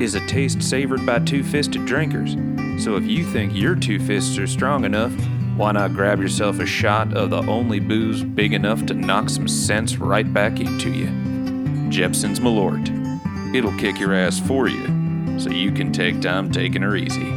is a taste savored by two-fisted drinkers. So if you think your two fists are strong enough, why not grab yourself a shot of the only booze big enough to knock some sense right back into you? Jeppson's Malört. It'll kick your ass for you, so you can take time taking her easy.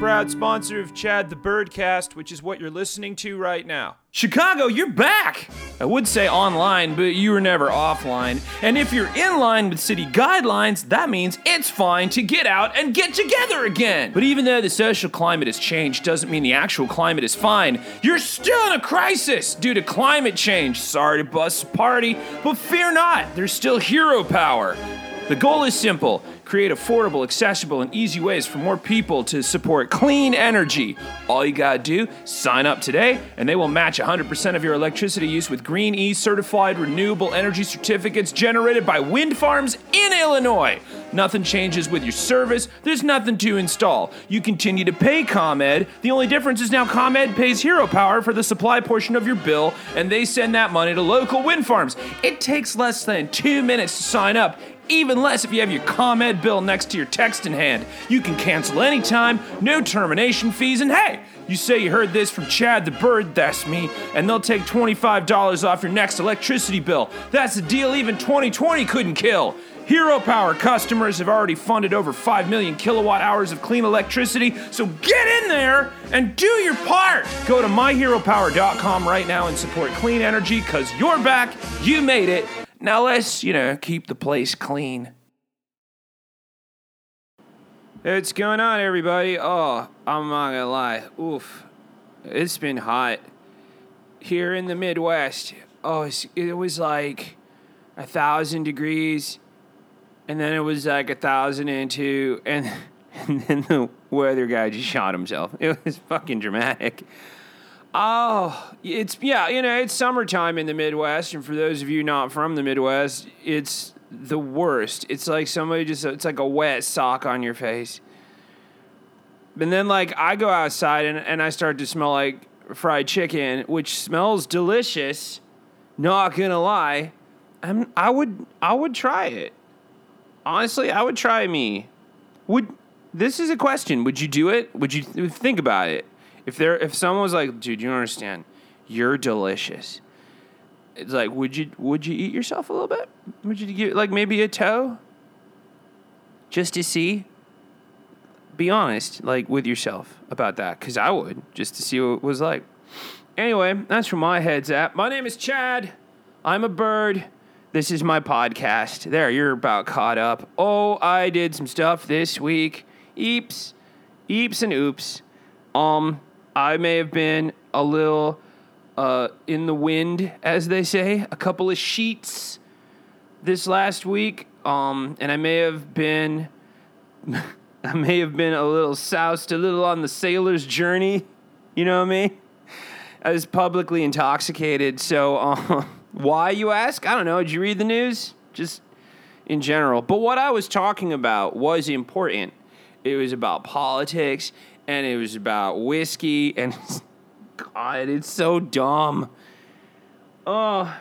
Proud sponsor of Chad the Birdcast, which is what you're listening to right now. Chicago, you're back! I would say online, but you were never offline. And if you're in line with city guidelines, that means it's fine to get out and get together again. But even though the social climate has changed, doesn't mean the actual climate is fine. You're still in a crisis due to climate change. Sorry to bust the party, but fear not, there's still Hero Power. The goal is simple. Create affordable, accessible, and easy ways for more people to support clean energy. All you gotta do, sign up today, and they will match 100% of your electricity use with Green E certified renewable energy certificates generated by wind farms in Illinois. Nothing changes with your service. There's nothing to install. You continue to pay ComEd. The only difference is now ComEd pays Hero Power for the supply portion of your bill, and they send that money to local wind farms. It takes less than 2 minutes to sign up, even less if you have your ComEd bill next to your text in hand. You can cancel anytime, no termination fees, and hey, you say you heard this from Chad the Bird, that's me, and they'll take $25 off your next electricity bill. That's a deal even 2020 couldn't kill. Hero Power customers have already funded over 5 million kilowatt hours of clean electricity, so get in there and do your part! Go to myheropower.com right now and support clean energy, because you're back, you made it. Now let's, keep the place clean. Hey, what's going on, everybody? Oh, I'm not gonna lie. Oof. It's been hot here in the Midwest. Oh, it was like 1,000 degrees, and then it was like 1,002, and then the weather guy just shot himself. It was fucking dramatic. Oh, it's summertime in the Midwest, and for those of you not from the Midwest, it's the worst. It's like it's like a wet sock on your face. And then, I go outside, and I start to smell like fried chicken, which smells delicious, not gonna lie. I would try it. Honestly, I would try me. This is a question. Would you do it? Would you think about it? If someone was like, dude, you don't understand, you're delicious. It's like, would you eat yourself a little bit? Would you give maybe a toe? Just to see? Be honest, with yourself about that, because I would, just to see what it was like. Anyway, that's where my head's at. My name is Chad. I'm a bird. This is my podcast. There, you're about caught up. Oh, I did some stuff this week. Eeps and oops. I may have been a little in the wind, as they say, a couple of sheets this last week, and I may have been a little soused, a little on the sailor's journey, you know what I mean? I was publicly intoxicated, so why, you ask? I don't know, did you read the news? Just in general. But what I was talking about was important. It was about politics, and it was about whiskey, and God, it's so dumb. Oh,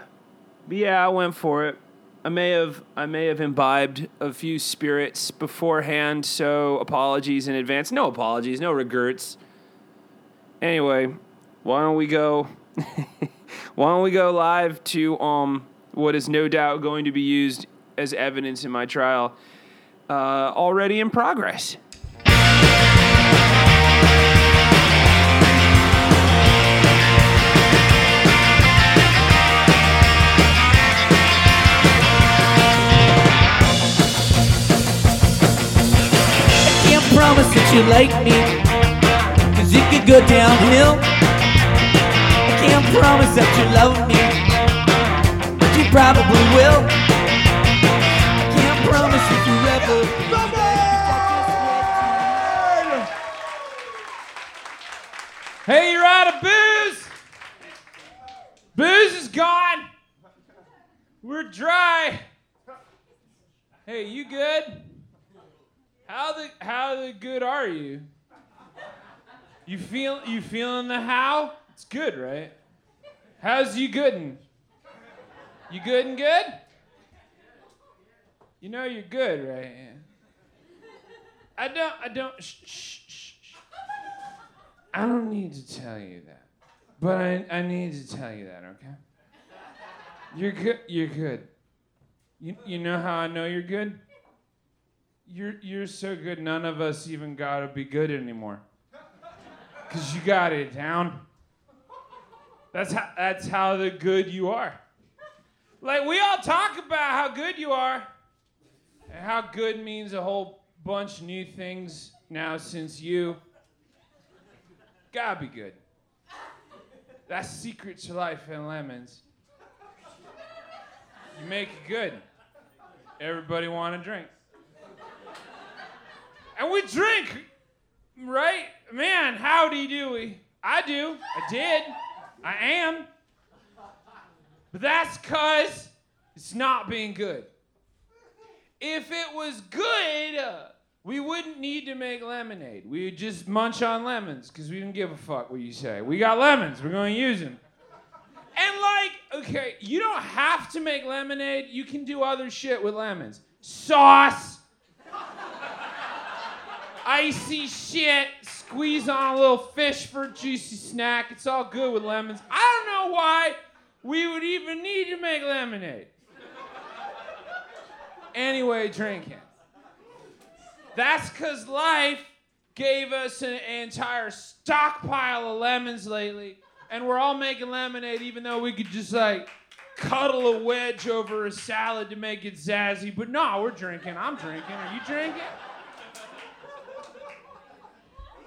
yeah, I went for it. I may have imbibed a few spirits beforehand, so apologies in advance. No apologies, no regrets. Anyway, why don't we go live to what is no doubt going to be used as evidence in my trial, already in progress. Promise that you like me, cause you could go downhill. I can't promise that you love me, but you probably will. I can't promise Hey, you're out of booze! Booze is gone! We're dry! Hey, you good? How the good are you? You feeling the how? It's good, right? How's you gooden? You good and good? You know you're good, right? Yeah. I don't. Shh. I don't need to tell you that, but I need to tell you that, okay? You're good. You're good. You know how I know you're good? You're so good. None of us even gotta be good anymore, 'cause you got it down. That's how the good you are. Like, we all talk about how good you are, and how good means a whole bunch of new things now since you. Gotta be good. That's secret to life and lemons. You make it good. Everybody want to drink. And we drink, right? Man, howdy do we. I do. I did. I am. But that's 'cause it's not being good. If it was good, we wouldn't need to make lemonade. We would just munch on lemons, 'cause we didn't give a fuck what you say. We got lemons. We're going to use them. And like, okay, you don't have to make lemonade. You can do other shit with lemons. Sauce. Icy shit. Squeeze on a little fish for a juicy snack. It's all good with lemons. I don't know why we would even need to make lemonade. Anyway, drinking. That's 'cause life gave us an entire stockpile of lemons lately, and we're all making lemonade even though we could just like cuddle a wedge over a salad to make it zazzy. But no, we're drinking. I'm drinking. Are you drinking?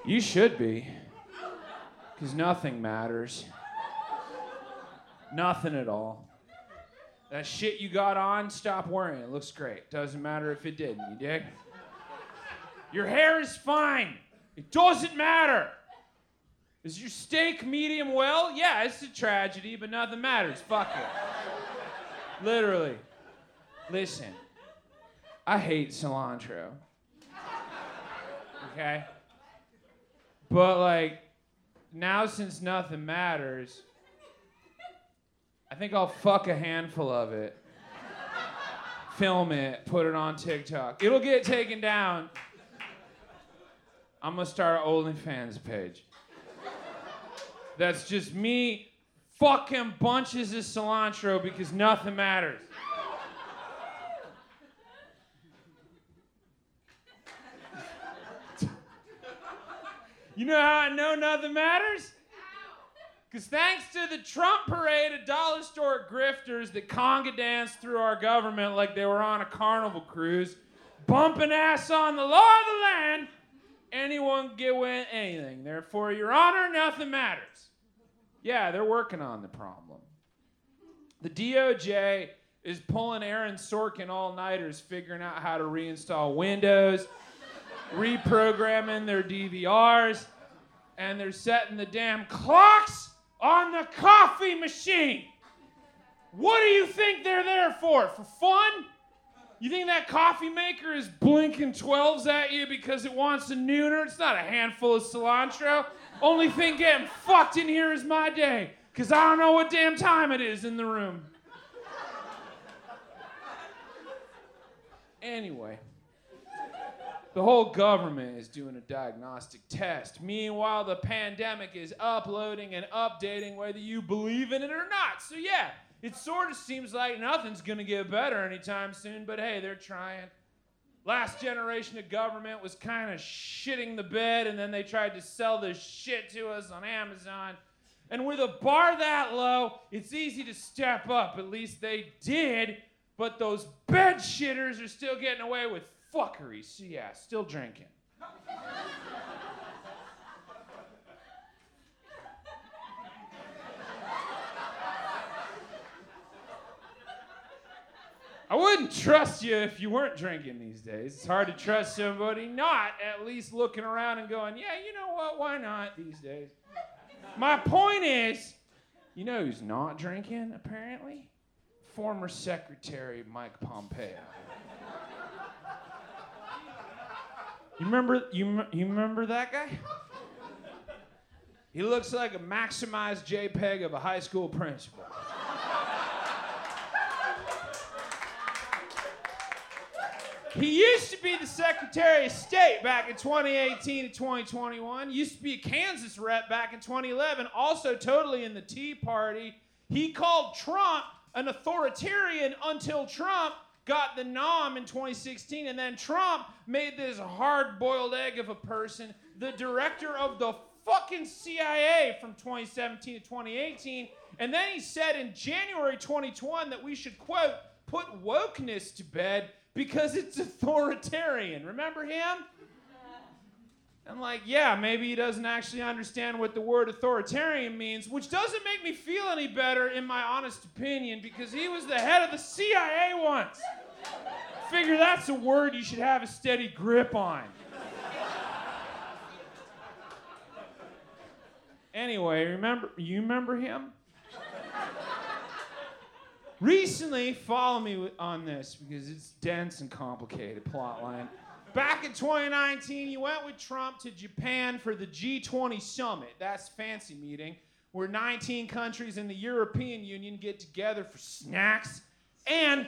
You should be, 'cause nothing matters. Nothing at all. That shit you got on, stop worrying. It looks great. Doesn't matter if it didn't, you dig? Your hair is fine. It doesn't matter. Is your steak medium well? Yeah, it's a tragedy, but nothing matters. Fuck it. Literally. Listen, I hate cilantro. Okay? But like, now since nothing matters, I think I'll fuck a handful of it, film it, put it on TikTok. It'll get taken down. I'm gonna start an OnlyFans page. That's just me fucking bunches of cilantro because nothing matters. You know how I know nothing matters? Because thanks to the Trump parade of dollar store grifters that conga danced through our government like they were on a carnival cruise, bumping ass on the law of the land, anyone can get away with anything. Therefore, Your Honor, nothing matters. Yeah, they're working on the problem. The DOJ is pulling Aaron Sorkin all-nighters, figuring out how to reinstall Windows, reprogramming their DVRs, and they're setting the damn clocks on the coffee machine. What do you think they're there for? For fun? You think that coffee maker is blinking 12s at you because it wants a nooner? It's not a handful of cilantro. Only thing getting fucked in here is my day, 'cause I don't know what damn time it is in the room. Anyway, the whole government is doing a diagnostic test. Meanwhile, the pandemic is uploading and updating whether you believe in it or not. So yeah, it sort of seems like nothing's gonna get better anytime soon, but hey, they're trying. Last generation of government was kind of shitting the bed, and then they tried to sell this shit to us on Amazon. And with a bar that low, it's easy to step up. At least they did, but those bed shitters are still getting away with fuckery, so yeah, still drinking. I I wouldn't trust you if you weren't drinking these days. It's hard to trust somebody not at least looking around and going, yeah, you know what, why not these days? My point is, you know who's not drinking, apparently? Former Secretary Mike Pompeo. You remember that guy? He looks like a maximized JPEG of a high school principal. He used to be the Secretary of State back in 2018 to 2021. He used to be a Kansas rep back in 2011, also totally in the Tea Party. He called Trump an authoritarian until Trump got the nom in 2016, and then Trump made this hard-boiled egg of a person, the director of the fucking CIA from 2017 to 2018, and then he said in January 2021 that we should, quote, put wokeness to bed because it's authoritarian. Remember him? I'm like, yeah, maybe he doesn't actually understand what the word authoritarian means, which doesn't make me feel any better, in my honest opinion, because he was the head of the CIA once. Figure that's a word you should have a steady grip on. Anyway, you remember him? Recently, follow me on this because it's dense and complicated plotline. Back in 2019, you went with Trump to Japan for the G20 summit. That's a fancy meeting where 19 countries in the European Union get together for snacks and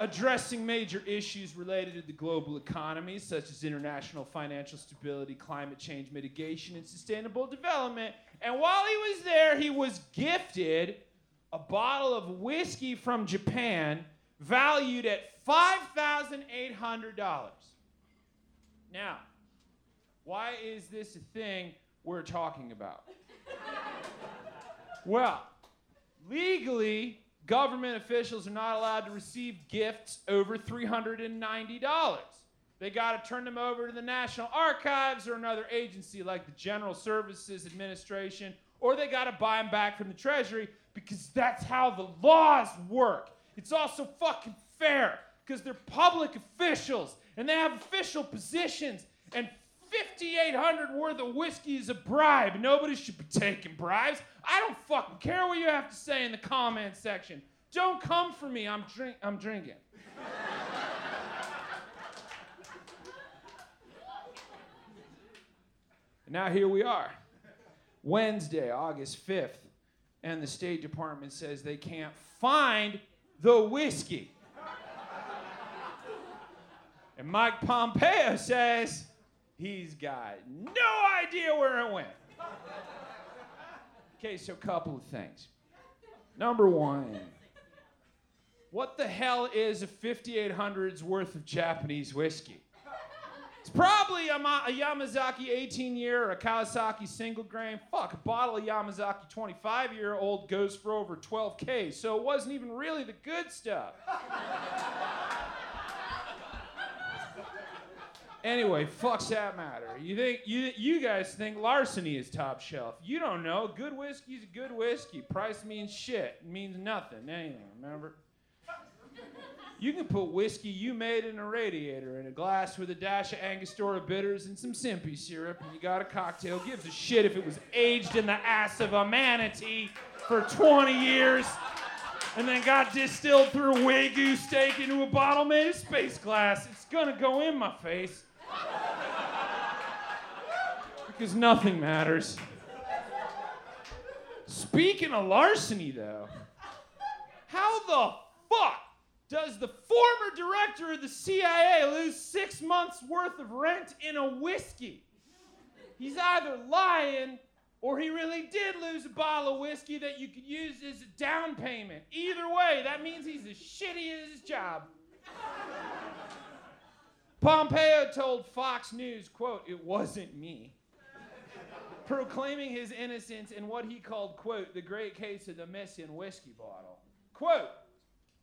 addressing major issues related to the global economy, such as international financial stability, climate change mitigation, and sustainable development. And while he was there, he was gifted a bottle of whiskey from Japan valued at $5,800. Now, why is this a thing we're talking about? Well, legally, government officials are not allowed to receive gifts over $390. They got to turn them over to the National Archives or another agency like the General Services Administration, or they got to buy them back from the Treasury, because that's how the laws work. It's also fucking fair because they're public officials and they have official positions, and $5,800 worth of whiskey is a bribe. Nobody should be taking bribes. I don't fucking care what you have to say in the comment section. Don't come for me. I'm drinking. And now here we are. Wednesday, August 5th. And the State Department says they can't find the whiskey. And Mike Pompeo says he's got no idea where it went. Okay, so a couple of things. Number one, what the hell is a $5,800 worth of Japanese whiskey? It's probably a Yamazaki 18-year or a Kawasaki single grain. Fuck, a bottle of Yamazaki 25-year-old goes for over $12,000, so it wasn't even really the good stuff. Anyway, fucks that matter. You guys think larceny is top shelf. You don't know. Good whiskey's a good whiskey. Price means shit. It means nothing. Anything, remember? You can put whiskey you made in a radiator in a glass with a dash of Angostura bitters and some Simpy syrup, and you got a cocktail. Gives a shit if it was aged in the ass of a manatee for 20 years and then got distilled through Wagyu steak into a bottle made of space glass. It's gonna go in my face. Because nothing matters. Speaking of larceny, though, how the fuck does the former director of the CIA lose 6 months' worth of rent in a whiskey? He's either lying or he really did lose a bottle of whiskey that you could use as a down payment. Either way, that means he's as shitty at his job. Pompeo told Fox News, quote, "It wasn't me," proclaiming his innocence in what he called, quote, "the great case of the missing whiskey bottle." Quote,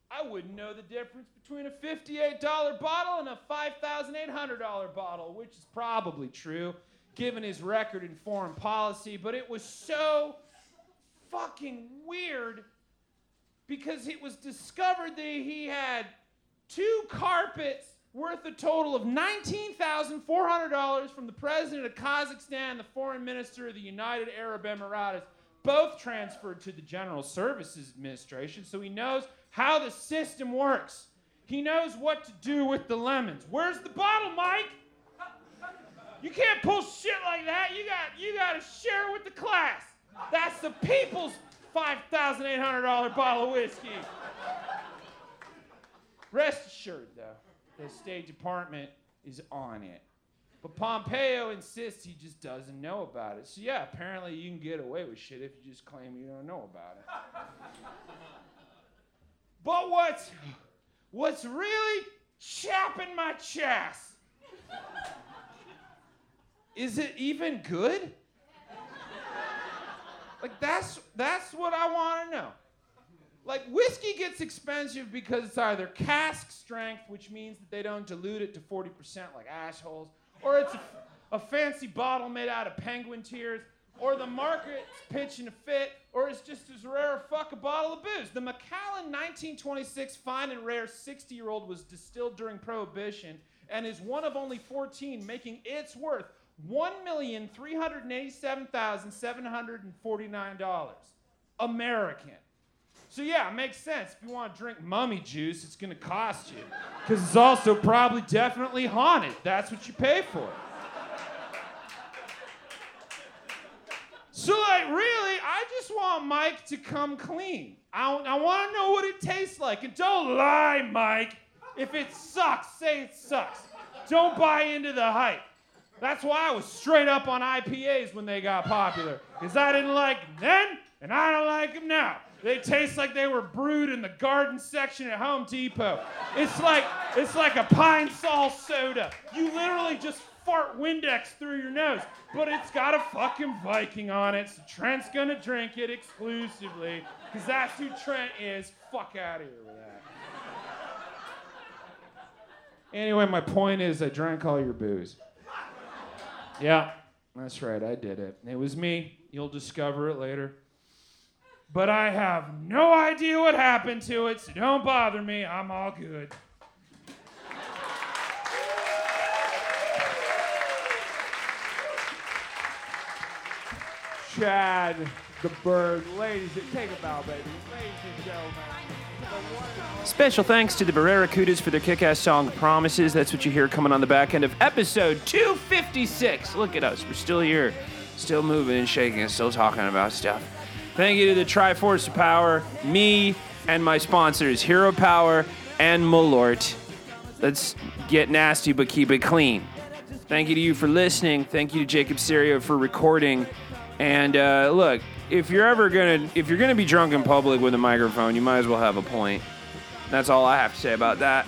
"I wouldn't know the difference between a $58 bottle and a $5,800 bottle," which is probably true, given his record in foreign policy, but it was so fucking weird because it was discovered that he had two carpets worth a total of $19,400 from the president of Kazakhstan and the foreign minister of the United Arab Emirates, both transferred to the General Services Administration, so he knows how the system works. He knows what to do with the lemons. Where's the bottle, Mike? You can't pull shit like that. You got to share with the class. That's the people's $5,800 bottle of whiskey. Rest assured, though, the State Department is on it. But Pompeo insists he just doesn't know about it. So yeah, apparently you can get away with shit if you just claim you don't know about it. But what's really chapping my chest? Is it even good? Like that's what I want to know. Like whiskey gets expensive because it's either cask strength, which means that they don't dilute it to 40% like assholes, or it's a fancy bottle made out of penguin tears, or the market's pitching a fit, or it's just as rare a fuck a bottle of booze. The Macallan 1926 fine and rare 60-year-old was distilled during Prohibition and is one of only 14, making its worth $1,387,749 American. So yeah, it makes sense. If you want to drink mummy juice, it's going to cost you. Because it's also probably definitely haunted. That's what you pay for. So like, really, I just want Mike to come clean. I want to know what it tastes like. And don't lie, Mike. If it sucks, say it sucks. Don't buy into the hype. That's why I was straight up on IPAs when they got popular. Because I didn't like them then, and I don't like them now. They taste like they were brewed in the garden section at Home Depot. It's like a pine Sol soda. You literally just fart Windex through your nose, but it's got a fucking Viking on it, so Trent's gonna drink it exclusively, because that's who Trent is. Fuck out of here with that. Anyway, my point is I drank all your booze. Yeah, that's right, I did it. It was me. You'll discover it later. But I have no idea what happened to it, so don't bother me. I'm all good. Chad the Bird, ladies, take a bow, baby. Ladies and gentlemen. Special thanks to the Barracudas for their kick-ass song, Promises. That's what you hear coming on the back end of episode 256. Look at us. We're still here, still moving and shaking, and still talking about stuff. Thank you to the Triforce of Power, me, and my sponsors, Hero Power and Malört. Let's get nasty but keep it clean. Thank you to you for listening. Thank you to Jacob Serio for recording. And look, if you're gonna be drunk in public with a microphone, you might as well have a point. That's all I have to say about that.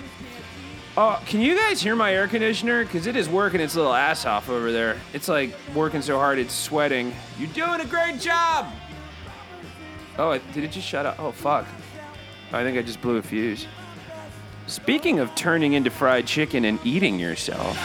Oh, can you guys hear my air conditioner? Because it is working its little ass off over there. It's like working so hard it's sweating. You're doing a great job! Oh, did it just shut up? Oh, fuck. I think I just blew a fuse. Speaking of turning into fried chicken and eating yourself.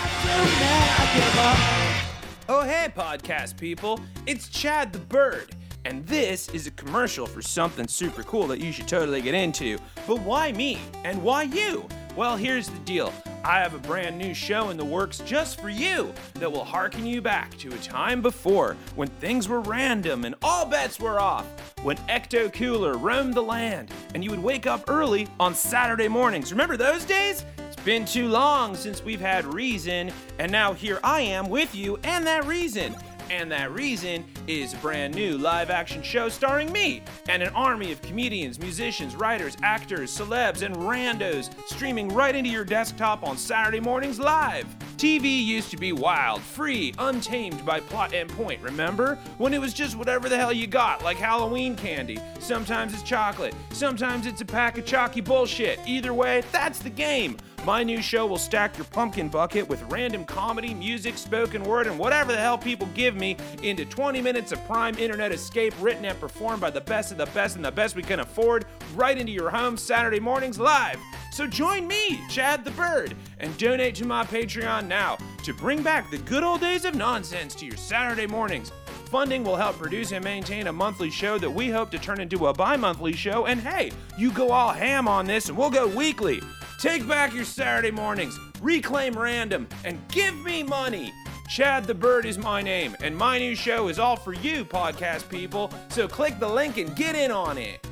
Oh, hey, podcast people. It's Chad the Bird. And this is a commercial for something super cool that you should totally get into. But why me? And why you? Well, here's the deal. I have a brand new show in the works just for you that will harken you back to a time before when things were random and all bets were off, when Ecto Cooler roamed the land and you would wake up early on Saturday mornings. Remember those days? It's been too long since we've had reason, and now here I am with you and that reason. And that reason is a brand new live-action show starring me and an army of comedians, musicians, writers, actors, celebs, and randos streaming right into your desktop on Saturday mornings live. TV used to be wild, free, untamed by plot and point, remember? When it was just whatever the hell you got, like Halloween candy. Sometimes it's chocolate, sometimes it's a pack of chalky bullshit. Either way, that's the game. My new show will stack your pumpkin bucket with random comedy, music, spoken word, and whatever the hell people give me into 20 minutes of prime internet escape written and performed by the best of the best and the best we can afford right into your home Saturday mornings live. So join me, Chad the Bird, and donate to my Patreon now to bring back the good old days of nonsense to your Saturday mornings. Funding will help produce and maintain a monthly show that we hope to turn into a bi-monthly show, and hey, you go all ham on this and we'll go weekly. Take back your Saturday mornings, reclaim random, and give me money. Chad the Bird is my name, and my new show is all for you, podcast people, so click the link and get in on it.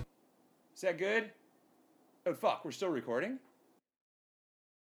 Is that good? Oh, fuck, we're still recording?